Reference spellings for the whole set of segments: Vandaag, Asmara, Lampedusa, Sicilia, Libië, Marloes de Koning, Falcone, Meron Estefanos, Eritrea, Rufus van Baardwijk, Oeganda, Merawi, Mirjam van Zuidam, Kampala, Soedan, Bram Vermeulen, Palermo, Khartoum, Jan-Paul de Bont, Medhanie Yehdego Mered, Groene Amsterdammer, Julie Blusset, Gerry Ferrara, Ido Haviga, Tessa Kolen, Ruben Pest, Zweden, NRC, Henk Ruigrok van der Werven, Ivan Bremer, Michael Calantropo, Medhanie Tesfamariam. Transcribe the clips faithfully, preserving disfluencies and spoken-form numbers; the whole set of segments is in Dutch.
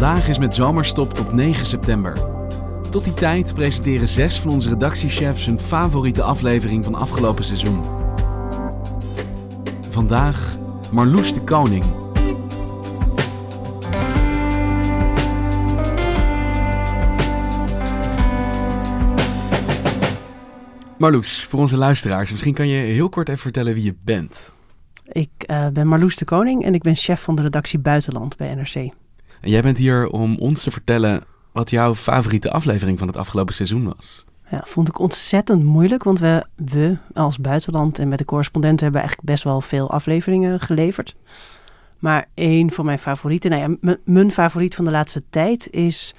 Vandaag is met zomerstop tot negen september. Tot die tijd presenteren zes van onze redactiechefs hun favoriete aflevering van afgelopen seizoen. Vandaag Marloes de Koning. Marloes, voor onze luisteraars, misschien kan je heel kort even vertellen wie je bent. Ik uh, ben Marloes de Koning en ik ben chef van de redactie Buitenland bij N R C. En jij bent hier om ons te vertellen wat jouw favoriete aflevering van het afgelopen seizoen was. Ja, vond ik ontzettend moeilijk, want we, we als buitenland en met de correspondenten hebben eigenlijk best wel veel afleveringen geleverd. Maar één van mijn favorieten, nou ja, m- mijn favoriet van de laatste tijd is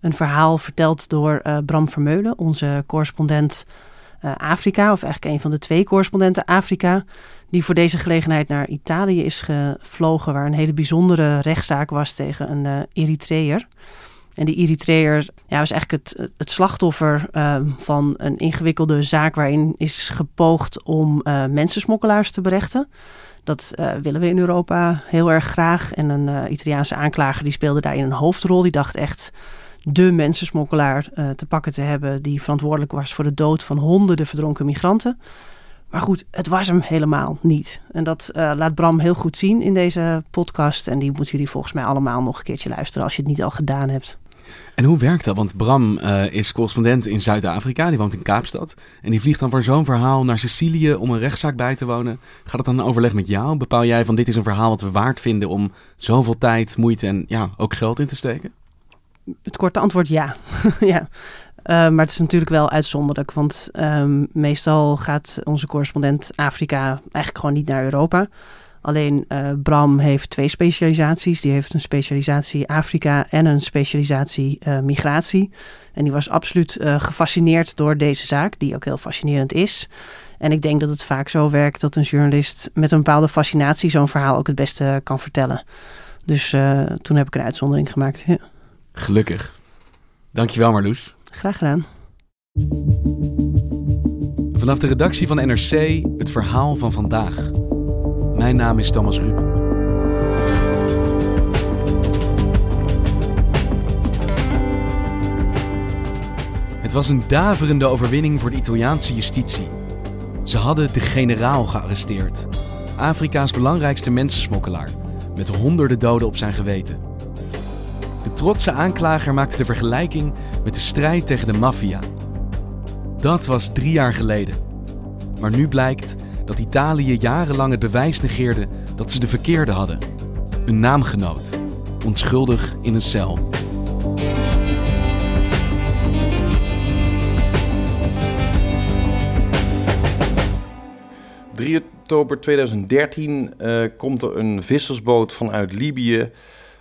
een verhaal verteld door uh, Bram Vermeulen, onze correspondent uh, Afrika, of eigenlijk een van de twee correspondenten Afrika, die voor deze gelegenheid naar Italië is gevlogen, waar een hele bijzondere rechtszaak was tegen een uh, Eritreër. En die Eritreër ja, was eigenlijk het, het slachtoffer uh, van een ingewikkelde zaak waarin is gepoogd om uh, mensensmokkelaars te berechten. Dat uh, willen we in Europa heel erg graag. En een uh, Italiaanse aanklager die speelde daarin een hoofdrol. Die dacht echt de mensensmokkelaar uh, te pakken te hebben die verantwoordelijk was voor de dood van honderden verdronken migranten. Maar goed, het was hem helemaal niet. En dat uh, laat Bram heel goed zien in deze podcast. En die moeten jullie volgens mij allemaal nog een keertje luisteren als je het niet al gedaan hebt. En hoe werkt dat? Want Bram uh, is correspondent in Zuid-Afrika, die woont in Kaapstad. En die vliegt dan voor zo'n verhaal naar Sicilië om een rechtszaak bij te wonen. Gaat het dan in overleg met jou? Bepaal jij van dit is een verhaal wat we waard vinden om zoveel tijd, moeite en ja, ook geld in te steken? Het korte antwoord ja. ja. Uh, maar het is natuurlijk wel uitzonderlijk, want um, meestal gaat onze correspondent Afrika eigenlijk gewoon niet naar Europa. Alleen uh, Bram heeft twee specialisaties. Die heeft een specialisatie Afrika en een specialisatie uh, migratie. En die was absoluut uh, gefascineerd door deze zaak, die ook heel fascinerend is. En ik denk dat het vaak zo werkt dat een journalist met een bepaalde fascinatie zo'n verhaal ook het beste kan vertellen. Dus uh, toen heb ik een uitzondering gemaakt. Ja. Gelukkig. Dankjewel Marloes. Graag gedaan. Vanaf de redactie van N R C, het verhaal van vandaag. Mijn naam is Thomas Ruud. Het was een daverende overwinning voor de Italiaanse justitie. Ze hadden de generaal gearresteerd. Afrika's belangrijkste mensensmokkelaar, met honderden doden op zijn geweten. De trotse aanklager maakte de vergelijking met de strijd tegen de maffia. Dat was drie jaar geleden. Maar nu blijkt dat Italië jarenlang het bewijs negeerde dat ze de verkeerde hadden. Een naamgenoot, onschuldig in een cel. drie oktober tweeduizend dertien uh, komt er een vissersboot vanuit Libië,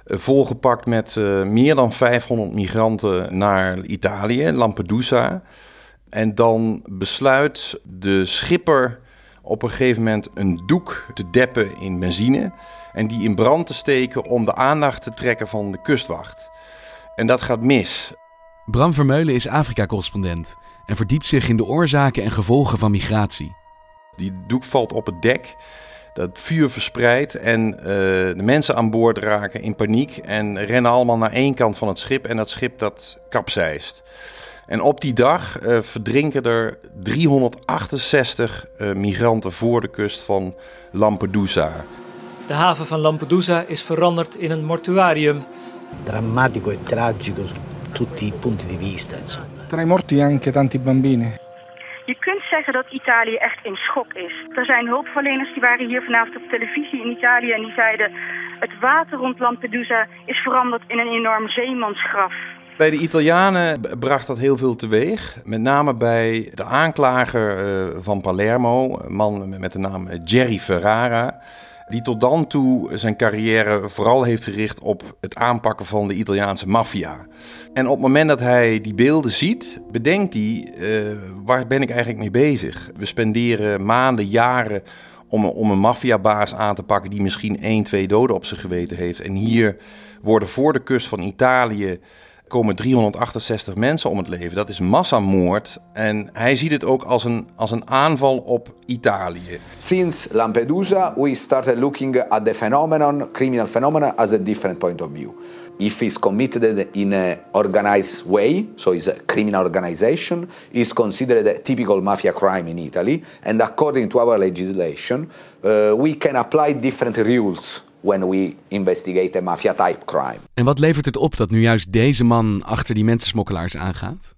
volgepakt met uh, meer dan vijfhonderd migranten naar Italië, Lampedusa. En dan besluit de schipper op een gegeven moment een doek te deppen in benzine en die in brand te steken om de aandacht te trekken van de kustwacht. En dat gaat mis. Bram Vermeulen is Afrika-correspondent en verdiept zich in de oorzaken en gevolgen van migratie. Die doek valt op het dek. Dat vuur verspreidt en uh, de mensen aan boord raken in paniek en rennen allemaal naar één kant van het schip en dat schip dat kapseist. En op die dag uh, verdrinken er driehonderdachtenzestig uh, migranten voor de kust van Lampedusa. De haven van Lampedusa is veranderd in een mortuarium. Drammatico e tragico su tutti i punti di vista, insomma. Tra i morti anche tanti bambini. Je kunt zeggen dat Italië echt in schok is. Er zijn hulpverleners die waren hier vanavond op televisie in Italië en die zeiden: het water rond Lampedusa is veranderd in een enorm zeemansgraf. Bij de Italianen bracht dat heel veel teweeg. Met name bij de aanklager van Palermo, een man met de naam Gerry Ferrara, die tot dan toe zijn carrière vooral heeft gericht op het aanpakken van de Italiaanse maffia. En op het moment dat hij die beelden ziet, bedenkt hij, uh, waar ben ik eigenlijk mee bezig? We spenderen maanden, jaren om, om een maffiabaas aan te pakken die misschien één, twee doden op zijn geweten heeft. En hier worden voor de kust van Italië komen driehonderdachtenzestig mensen om het leven. Dat is massamoord. En hij ziet het ook als een, als een aanval op Italië. Sinds Lampedusa we started looking at the phenomenon, criminal phenomenon, as a different point of view. If it's committed in an organized way, so it's a criminal organization, is considered a typical mafia crime in Italy. And according to our legislation, uh, we can apply different rules when we investigate a mafia-type crime. En wat levert het op dat nu juist deze man achter die mensensmokkelaars aangaat?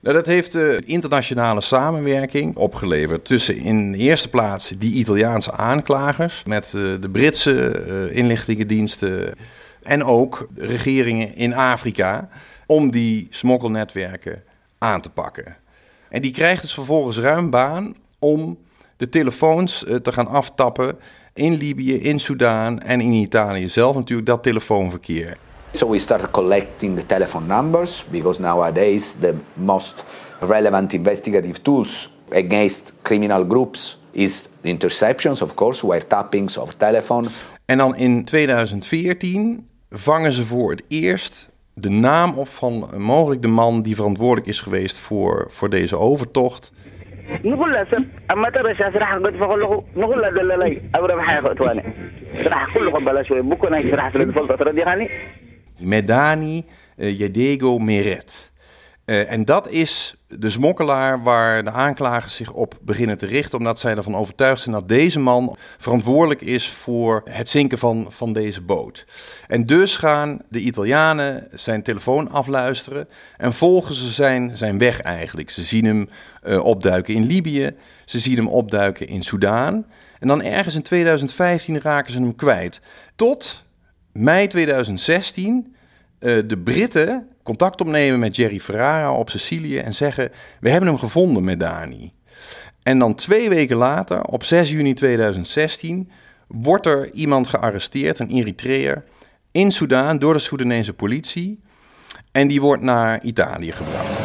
Nou, dat heeft uh, internationale samenwerking opgeleverd tussen in de eerste plaats die Italiaanse aanklagers met uh, de Britse uh, inlichtingendiensten en ook regeringen in Afrika om die smokkelnetwerken aan te pakken. En die krijgt dus vervolgens ruim baan om de telefoons uh, te gaan aftappen in Libië, in Soedan en in Italië zelf natuurlijk, dat telefoonverkeer. So we started collecting the telephone numbers because nowadays the most relevant investigative tools against criminal groups is interceptions, of course, wiretappings of telephone. En dan in tweeduizend veertien vangen ze voor het eerst de naam op van mogelijk de man die verantwoordelijk is geweest voor, voor deze overtocht. Medhanie Yehdego Mered. Uh, en dat is de smokkelaar waar de aanklagers zich op beginnen te richten, omdat zij ervan overtuigd zijn dat deze man verantwoordelijk is voor het zinken van, van deze boot. En dus gaan de Italianen zijn telefoon afluisteren en volgen ze zijn, zijn weg eigenlijk. Ze zien hem uh, opduiken in Libië, ze zien hem opduiken in Soedan. En dan ergens in tweeduizend vijftien raken ze hem kwijt. Tot mei tweeduizend zestien uh, de Britten contact opnemen met Gerry Ferrara op Sicilië en zeggen: we hebben hem gevonden, Medhanie. En dan twee weken later, op zes juni tweeduizend zestien... wordt er iemand gearresteerd, een Eritreër, in Soedan door de Soedanese politie, en die wordt naar Italië gebracht.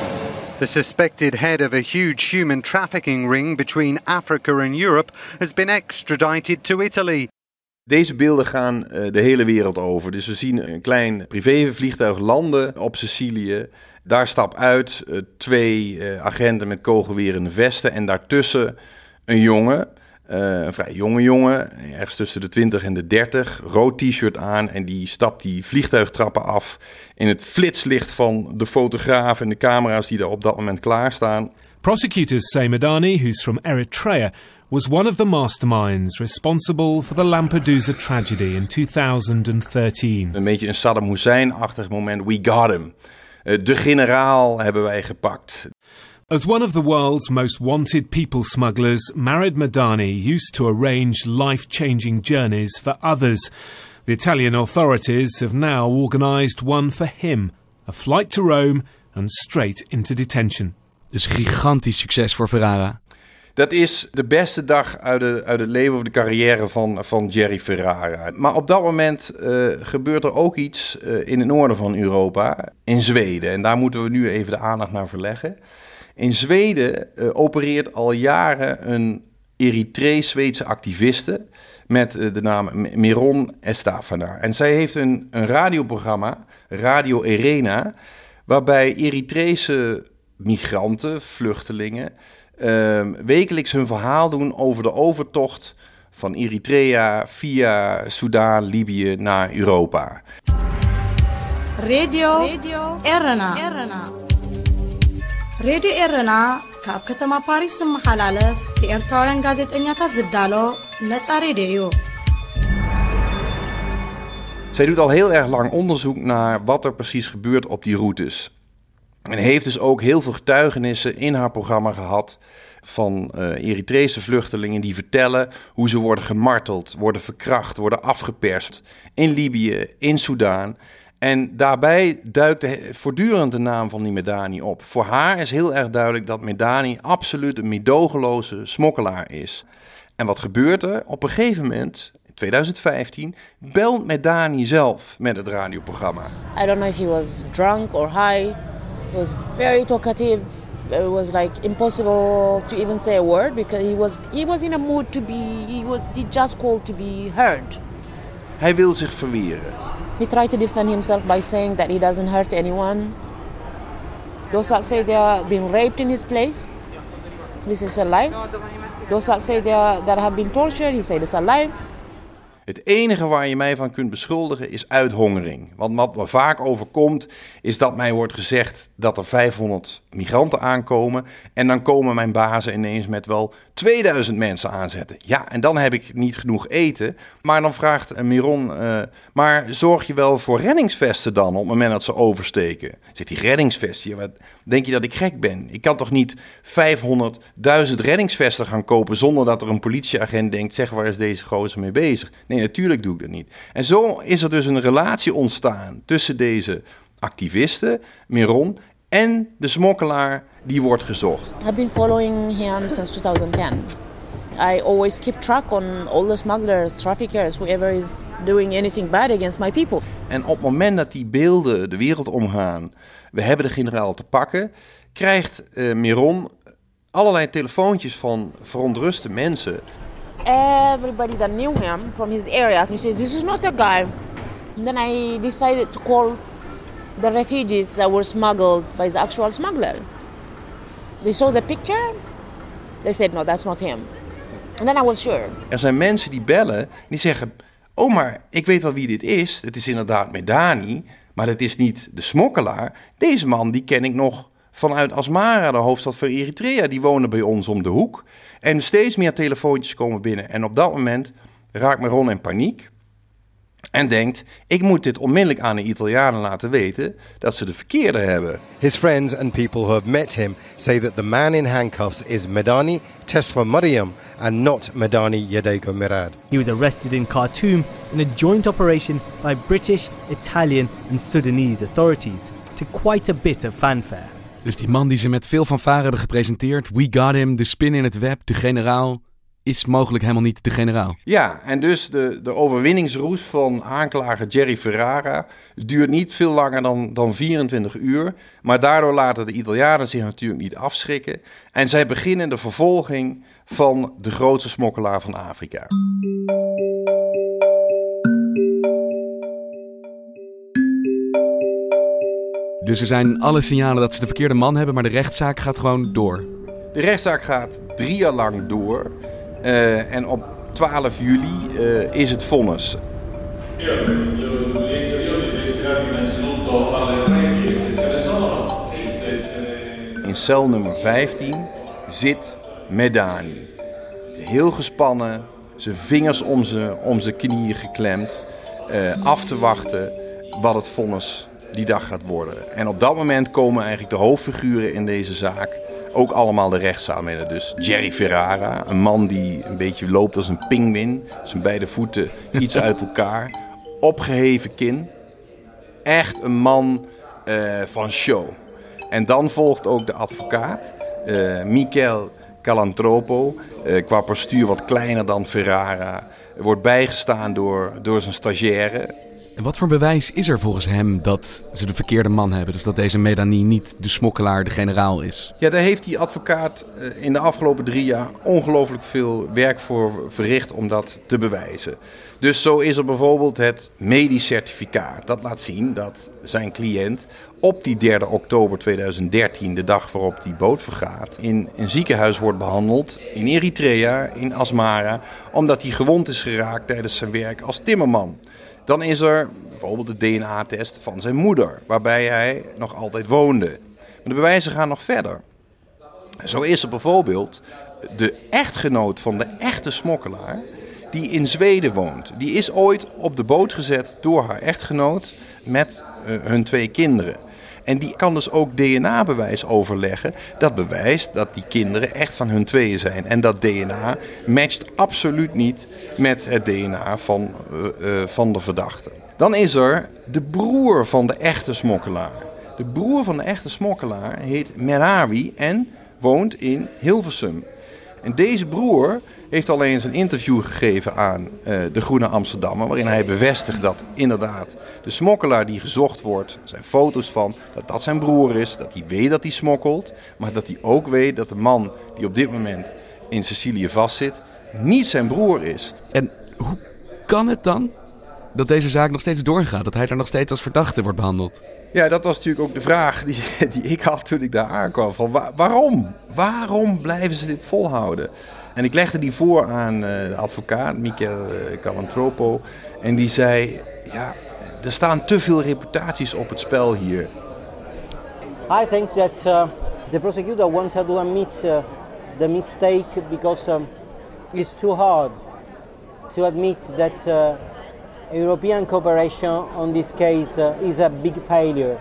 The suspected head of a huge human trafficking ring between Africa and Europe has been extradited to Italy. Deze beelden gaan de hele wereld over. Dus we zien een klein privévliegtuig landen op Sicilië. Daar stap uit twee agenten met kogelwerende vesten. En daartussen een jongen, een vrij jonge jongen, ergens tussen de twintig en de dertig. Rood t-shirt aan en die stapt die vliegtuigtrappen af in het flitslicht van de fotograaf en de camera's die daar op dat moment klaarstaan. Prosecutors say Medhanie, who's from Eritrea, was one of the masterminds responsible for the Lampedusa tragedy in tweeduizend dertien. Een beetje een Saddam Hussein-achtig moment. We got him. De generaal hebben wij gepakt. As one of the world's most wanted people smugglers, Marad Medhanie used to arrange life-changing journeys for others. The Italian authorities have now organised one for him. A flight to Rome and straight into detention. Dus gigantisch succes voor Ferrara. Dat is de beste dag uit, de, uit het leven of de carrière van, van Gerry Ferrara. Maar op dat moment uh, gebeurt er ook iets uh, in het noorden van Europa, in Zweden. En daar moeten we nu even de aandacht naar verleggen. In Zweden uh, opereert al jaren een Eritrees-Zweedse activiste met uh, de naam Meron Estefanos. En zij heeft een, een radioprogramma, Radio Erena, waarbij Eritrese migranten, vluchtelingen, Uh, wekelijks hun verhaal doen over de overtocht van Eritrea via Soedan, Libië naar Europa. Radio, Radio Erena. Erena. Radio Erena, kap katama Paris mahalalef, de Eritrean gazetenya tazdalo, netsa radio. Zij doet al heel erg lang onderzoek naar wat er precies gebeurt op die routes. En heeft dus ook heel veel getuigenissen in haar programma gehad van uh, Eritrese vluchtelingen die vertellen hoe ze worden gemarteld, worden verkracht, worden afgeperst in Libië, in Soedan. En daarbij duikt de, voortdurend de naam van die Medhanie op. Voor haar is heel erg duidelijk dat Medhanie absoluut een meedogenloze smokkelaar is. En wat gebeurt er? Op een gegeven moment, in twintig vijftien, belt Medhanie zelf met het radioprogramma. I don't know if he was drunk or high. He was very talkative. It was like impossible to even say a word because he was he was in a mood to be he was he just called to be heard. Hij wil zich verweren. He tried to defend himself by saying that he doesn't hurt anyone. Those that say they are being raped in his place, this is a lie. Those that say they are, that have been tortured, he said it's a lie. Het enige waar je mij van kunt beschuldigen is uithongering. Want wat me vaak overkomt is dat mij wordt gezegd dat er vijfhonderd migranten aankomen. En dan komen mijn bazen ineens met wel tweeduizend mensen aanzetten. Ja, en dan heb ik niet genoeg eten. Maar dan vraagt Miron, uh, maar zorg je wel voor reddingsvesten dan op het moment dat ze oversteken? Zit die reddingsvesten, wat denk je dat ik gek ben? Ik kan toch niet vijfhonderdduizend reddingsvesten gaan kopen zonder dat er een politieagent denkt, zeg, waar is deze gozer mee bezig? Nee, natuurlijk doe ik dat niet. En zo is er dus een relatie ontstaan tussen deze activisten, Miron, en de smokkelaar die wordt gezocht. I've been following him since twenty ten. I always keep track on all the smugglers, traffickers, whoever is doing anything bad against my people. En op het moment dat die beelden de wereld omgaan, we hebben de generaal te pakken, krijgt uh, Miron allerlei telefoontjes van verontruste mensen. Everybody that knew him from his area, he said, this is not the guy. And then I decided to call the refugees that were smuggled by the actual smuggler. They saw the picture, they said, no, that's not him. And then I was sure. Er zijn mensen die bellen, die zeggen, oh, maar ik weet wel wie dit is. Het is inderdaad Medhanie, maar dat is niet de smokkelaar. Deze man, die ken ik nog vanuit Asmara, de hoofdstad van Eritrea. Die wonen bij ons om de hoek. En steeds meer telefoontjes komen binnen. En op dat moment raakt Meron in paniek. En denkt, ik moet dit onmiddellijk aan de Italianen laten weten dat ze de verkeerde hebben. His friends and people who have met him say that the man in handcuffs is Medhanie Tesfamariam and not Medhanie Yehdego Mered. He was arrested in Khartoum in a joint operation by British, Italian and Sudanese authorities to quite a bit of fanfare. Dus die man die ze met veel fanfare hebben gepresenteerd, we got him, de spin in het web, de generaal, is mogelijk helemaal niet de generaal. Ja, en dus de, de overwinningsroes van aanklager Gerry Ferrara duurt niet veel langer dan, dan vierentwintig uur. Maar daardoor laten de Italianen zich natuurlijk niet afschrikken. En zij beginnen de vervolging van de grootste smokkelaar van Afrika. Dus er zijn alle signalen dat ze de verkeerde man hebben, maar de rechtszaak gaat gewoon door. De rechtszaak gaat drie jaar lang door. Uh, en op twaalf juli uh, is het vonnis. In cel nummer vijftien zit Medhanie. Heel gespannen, zijn vingers om zijn, om zijn knieën geklemd. Uh, af te wachten wat het vonnis die dag gaat worden. En op dat moment komen eigenlijk de hoofdfiguren in deze zaak ook allemaal de rechtszaal binnen. Dus Gerry Ferrara, een man die een beetje loopt als een pinguïn, zijn beide voeten iets uit elkaar, opgeheven kin. Echt een man uh, van show. En dan volgt ook de advocaat, uh, Michael Calantropo, uh, qua postuur wat kleiner dan Ferrara, wordt bijgestaan door, door zijn stagiaire. En wat voor bewijs is er volgens hem dat ze de verkeerde man hebben? Dus dat deze Medhanie niet de smokkelaar, de generaal is? Ja, daar heeft die advocaat in de afgelopen drie jaar ongelooflijk veel werk voor verricht om dat te bewijzen. Dus zo is er bijvoorbeeld het medisch certificaat. Dat laat zien dat zijn cliënt op die derde oktober tweeduizend dertien, de dag waarop die boot vergaat, in een ziekenhuis wordt behandeld in Eritrea, in Asmara, omdat hij gewond is geraakt tijdens zijn werk als timmerman. Dan is er bijvoorbeeld de D N A-test van zijn moeder, waarbij hij nog altijd woonde. En de bewijzen gaan nog verder. Zo is er bijvoorbeeld de echtgenoot van de echte smokkelaar die in Zweden woont. Die is ooit op de boot gezet door haar echtgenoot met uh, hun twee kinderen. En die kan dus ook D N A-bewijs overleggen. Dat bewijst dat die kinderen echt van hun tweeën zijn. En dat D N A matcht absoluut niet met het D N A van, uh, uh, van de verdachte. Dan is er de broer van de echte smokkelaar. De broer van de echte smokkelaar heet Merawi en woont in Hilversum. En deze broer heeft al eens een interview gegeven aan uh, de Groene Amsterdammer, waarin hij bevestigt dat inderdaad de smokkelaar die gezocht wordt, er zijn foto's van, dat dat zijn broer is, dat hij weet dat hij smokkelt, maar dat hij ook weet dat de man die op dit moment in Sicilië vastzit, niet zijn broer is. En hoe kan het dan dat deze zaak nog steeds doorgaat, dat hij daar nog steeds als verdachte wordt behandeld? Ja, dat was natuurlijk ook de vraag die, die ik had toen ik daar aankwam. Van waar, waarom? Waarom blijven ze dit volhouden? En ik legde die voor aan uh, de advocaat, Michael Calantropo. En die zei, ja, er staan te veel reputaties op het spel hier. I think that uh, the prosecutor wanted to admit uh, the mistake because um, it's too hard to admit that uh, European cooperation on this case uh, is a big failure.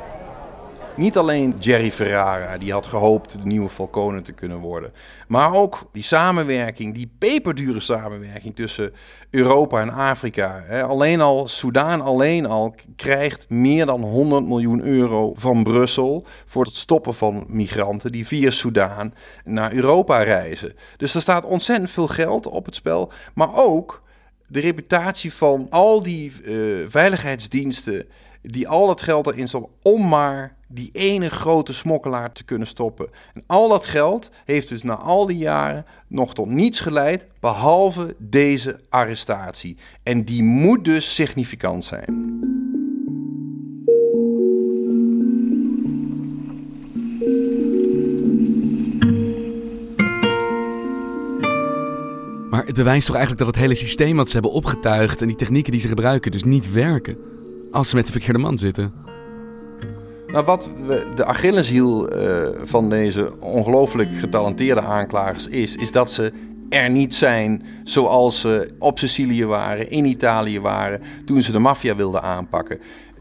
Niet alleen Gerry Ferrara, die had gehoopt de nieuwe Falcone te kunnen worden. Maar ook die samenwerking, die peperdure samenwerking tussen Europa en Afrika. Alleen al, Soedan alleen al krijgt meer dan honderd miljoen euro van Brussel voor het stoppen van migranten die via Soedan naar Europa reizen. Dus er staat ontzettend veel geld op het spel, maar ook de reputatie van al die uh, veiligheidsdiensten die al dat geld erin stoppen om maar die ene grote smokkelaar te kunnen stoppen. En al dat geld heeft dus na al die jaren nog tot niets geleid, behalve deze arrestatie. En die moet dus significant zijn. Maar het bewijst toch eigenlijk dat het hele systeem wat ze hebben opgetuigd en die technieken die ze gebruiken dus niet werken als ze met de verkeerde man zitten? Nou, wat we, de Achilleshiel uh, van deze ongelooflijk getalenteerde aanklagers is, is dat ze er niet zijn zoals ze op Sicilië waren, in Italië waren, toen ze de maffia wilden aanpakken.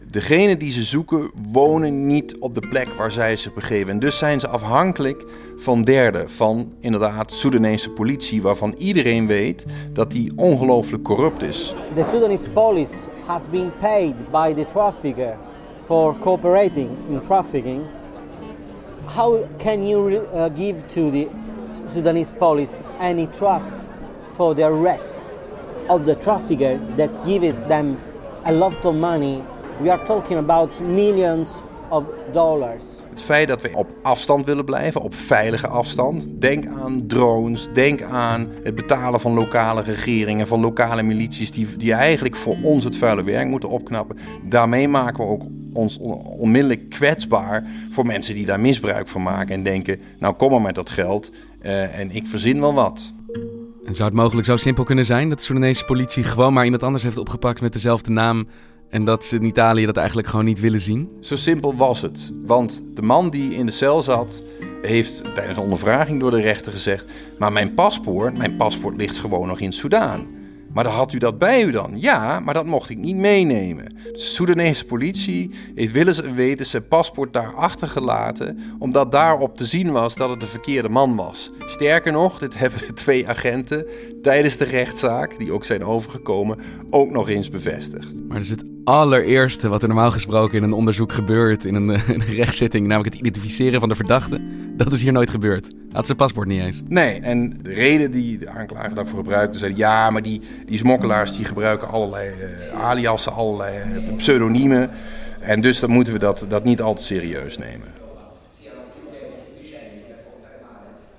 Degenen die ze zoeken wonen niet op de plek waar zij ze begeven. En dus zijn ze afhankelijk van derden, van inderdaad Soedanese politie, waarvan iedereen weet dat die ongelooflijk corrupt is. The Sudanese police has been paid by the trafficker for cooperating in trafficking. How can you give to the Sudanese police any trust for the arrest of the trafficker that gives them a lot of money? We are talking about millions of dollars. Het feit dat we op afstand willen blijven, op veilige afstand. Denk aan drones, denk aan het betalen van lokale regeringen, van lokale milities die, die eigenlijk voor ons het vuile werk moeten opknappen. Daarmee maken we ook ons onmiddellijk kwetsbaar voor mensen die daar misbruik van maken en denken, nou kom maar met dat geld uh, en ik verzin wel wat. En zou het mogelijk zo simpel kunnen zijn dat de Soedanese politie gewoon maar iemand anders heeft opgepakt met dezelfde naam en dat ze in Italië dat eigenlijk gewoon niet willen zien? Zo simpel was het. Want de man die in de cel zat heeft tijdens een ondervraging door de rechter gezegd, maar mijn paspoort, mijn paspoort ligt gewoon nog in Soedan. Maar dan had u dat bij u dan? Ja, maar dat mocht ik niet meenemen. De Soedanese politie heeft willens en wetens zijn paspoort daar achtergelaten, omdat daarop te zien was dat het de verkeerde man was. Sterker nog, dit hebben de twee agenten tijdens de rechtszaak, die ook zijn overgekomen, ook nog eens bevestigd. Maar er zit allereerste wat er normaal gesproken in een onderzoek gebeurt, in een, een rechtszitting, namelijk het identificeren van de verdachte, dat is hier nooit gebeurd. Had zijn paspoort niet eens. Nee, en de reden die de aanklager daarvoor gebruikte, zei ja, maar die, die smokkelaars die gebruiken allerlei uh, aliasen, allerlei uh, pseudoniemen. En dus dan moeten we dat, dat niet al te serieus nemen.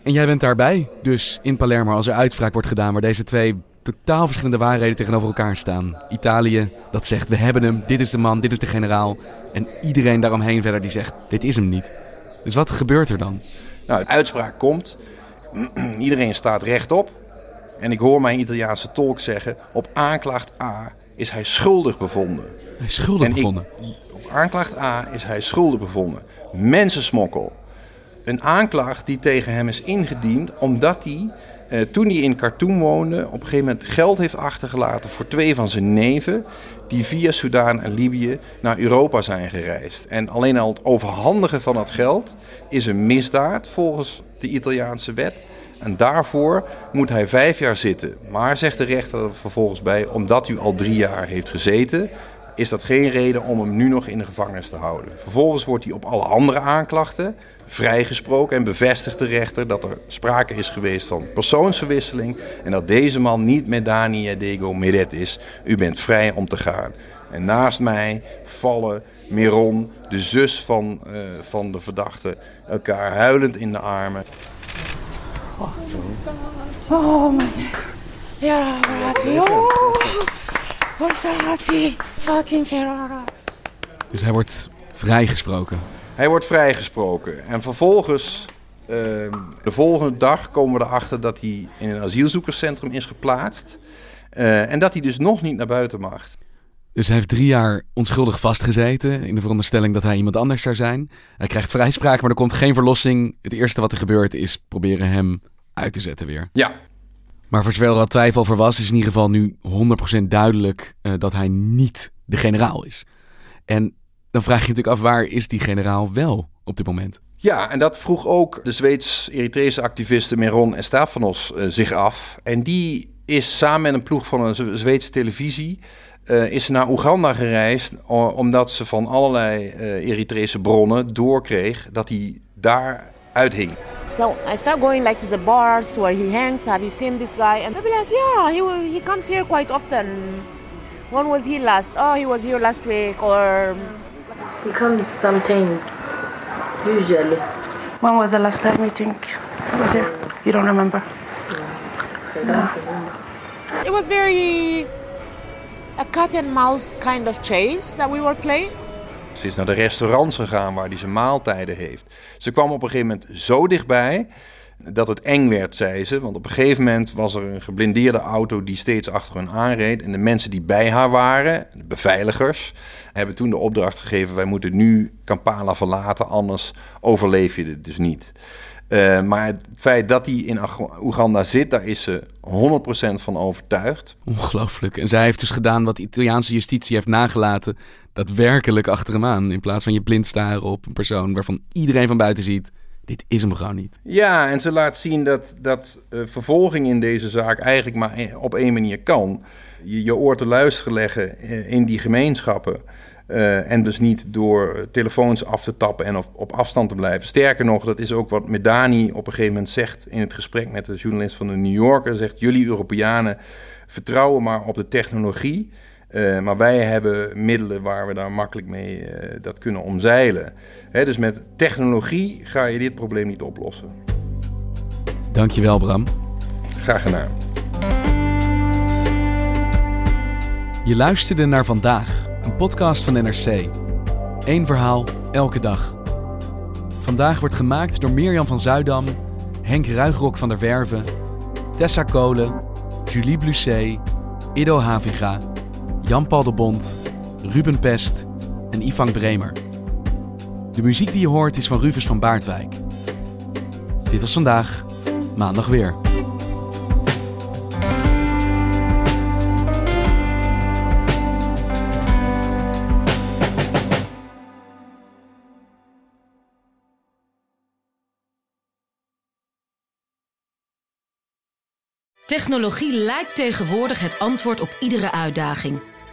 En jij bent daarbij, dus in Palermo, als er uitspraak wordt gedaan waar deze twee totaal verschillende waarheden tegenover elkaar staan. Italië, dat zegt, we hebben hem, dit is de man, dit is de generaal. En iedereen daaromheen verder die zegt, dit is hem niet. Dus wat gebeurt er dan? Nou, de uitspraak komt. Iedereen staat rechtop. En ik hoor mijn Italiaanse tolk zeggen, op aanklacht A is hij schuldig bevonden. Hij is schuldig en bevonden? Ik, op aanklacht A is hij schuldig bevonden. Mensensmokkel. een aanklacht die tegen hem is ingediend omdat hij, eh, toen hij in Khartoum woonde, op een gegeven moment geld heeft achtergelaten voor twee van zijn neven die via Soedan en Libië naar Europa zijn gereisd. En alleen al het overhandigen van dat geld is een misdaad volgens de Italiaanse wet. En daarvoor moet hij vijf jaar zitten. Maar zegt de rechter er vervolgens bij, omdat u al drie jaar heeft gezeten, is dat geen reden om hem nu nog in de gevangenis te houden. Vervolgens wordt hij op alle andere aanklachten vrijgesproken en bevestigt de rechter dat er sprake is geweest van persoonsverwisseling en dat deze man niet Medhanie Yehdego Mered is. U bent vrij om te gaan. En naast mij vallen Meron, de zus van, uh, van de verdachte, elkaar huilend in de armen. Oh, oh my god. Ja, we're happy. Oh, we're so happy. Fucking Ferrara. Dus hij wordt vrijgesproken. Hij wordt vrijgesproken. En vervolgens, uh, de volgende dag komen we erachter dat hij in een asielzoekerscentrum is geplaatst. Uh, en dat hij dus nog niet naar buiten mag. Dus hij heeft drie jaar onschuldig vastgezeten in de veronderstelling dat hij iemand anders zou zijn. Hij krijgt vrijspraak, maar er komt geen verlossing. Het eerste wat er gebeurt is proberen hem uit te zetten weer. Ja. Maar voor zover er al twijfel over was, is in ieder geval nu honderd procent duidelijk uh, dat hij niet de generaal is. En dan vraag je je natuurlijk af, waar is die generaal wel op dit moment? Ja, en dat vroeg ook de Zweeds-Eritrese activiste Meron Estefanos uh, zich af. En die is samen met een ploeg van een Zweedse televisie Uh, is ze naar Oeganda gereisd omdat ze van allerlei uh, Eritrese bronnen doorkreeg dat hij daar uithing. So I start going like to the bars where he hangs. Have you seen this guy? And I'll be like, yeah, he he comes here quite often. When was he last? Oh, he was here last week or he comes sometimes. Usually. When was the last time you think he was here? You don't remember? No. No. It was very a cat-and-mouse kind of chase that we were playing. Ze is naar de restaurants gegaan waar hij zijn maaltijden heeft. Ze kwam op een gegeven moment zo dichtbij dat het eng werd, zei ze. Want op een gegeven moment was er een geblindeerde auto die steeds achter hun aanreed. En de mensen die bij haar waren, de beveiligers, hebben toen de opdracht gegeven: wij moeten nu Kampala verlaten, anders overleef je dit dus niet. Uh, maar het feit dat hij in Oeganda zit, daar is ze honderd procent van overtuigd. Ongelooflijk. En zij heeft dus gedaan wat de Italiaanse justitie heeft nagelaten, daadwerkelijk achter hem aan. In plaats van je blind staren op een persoon waarvan iedereen van buiten ziet, dit is hem gewoon niet. Ja, en ze laat zien dat, dat uh, vervolging in deze zaak eigenlijk maar op één manier kan. Je, je oor te luisteren leggen in die gemeenschappen. Uh, en dus niet door telefoons af te tappen en op, op afstand te blijven. Sterker nog, dat is ook wat Medhanie op een gegeven moment zegt in het gesprek met de journalist van de New Yorker. Zegt, jullie Europeanen vertrouwen maar op de technologie. Uh, maar wij hebben middelen waar we daar makkelijk mee uh, dat kunnen omzeilen. Hè, dus met technologie ga je dit probleem niet oplossen. Dankjewel, Bram. Graag gedaan. Je luisterde naar Vandaag. Een podcast van N R C. Eén verhaal, elke dag. Vandaag wordt gemaakt door Mirjam van Zuidam, Henk Ruigrok van der Werven, Tessa Kolen, Julie Blusset, Ido Haviga, Jan-Paul de Bont, Ruben Pest en Ivan Bremer. De muziek die je hoort is van Rufus van Baardwijk. Dit was Vandaag, maandag weer. Technologie lijkt tegenwoordig het antwoord op iedere uitdaging.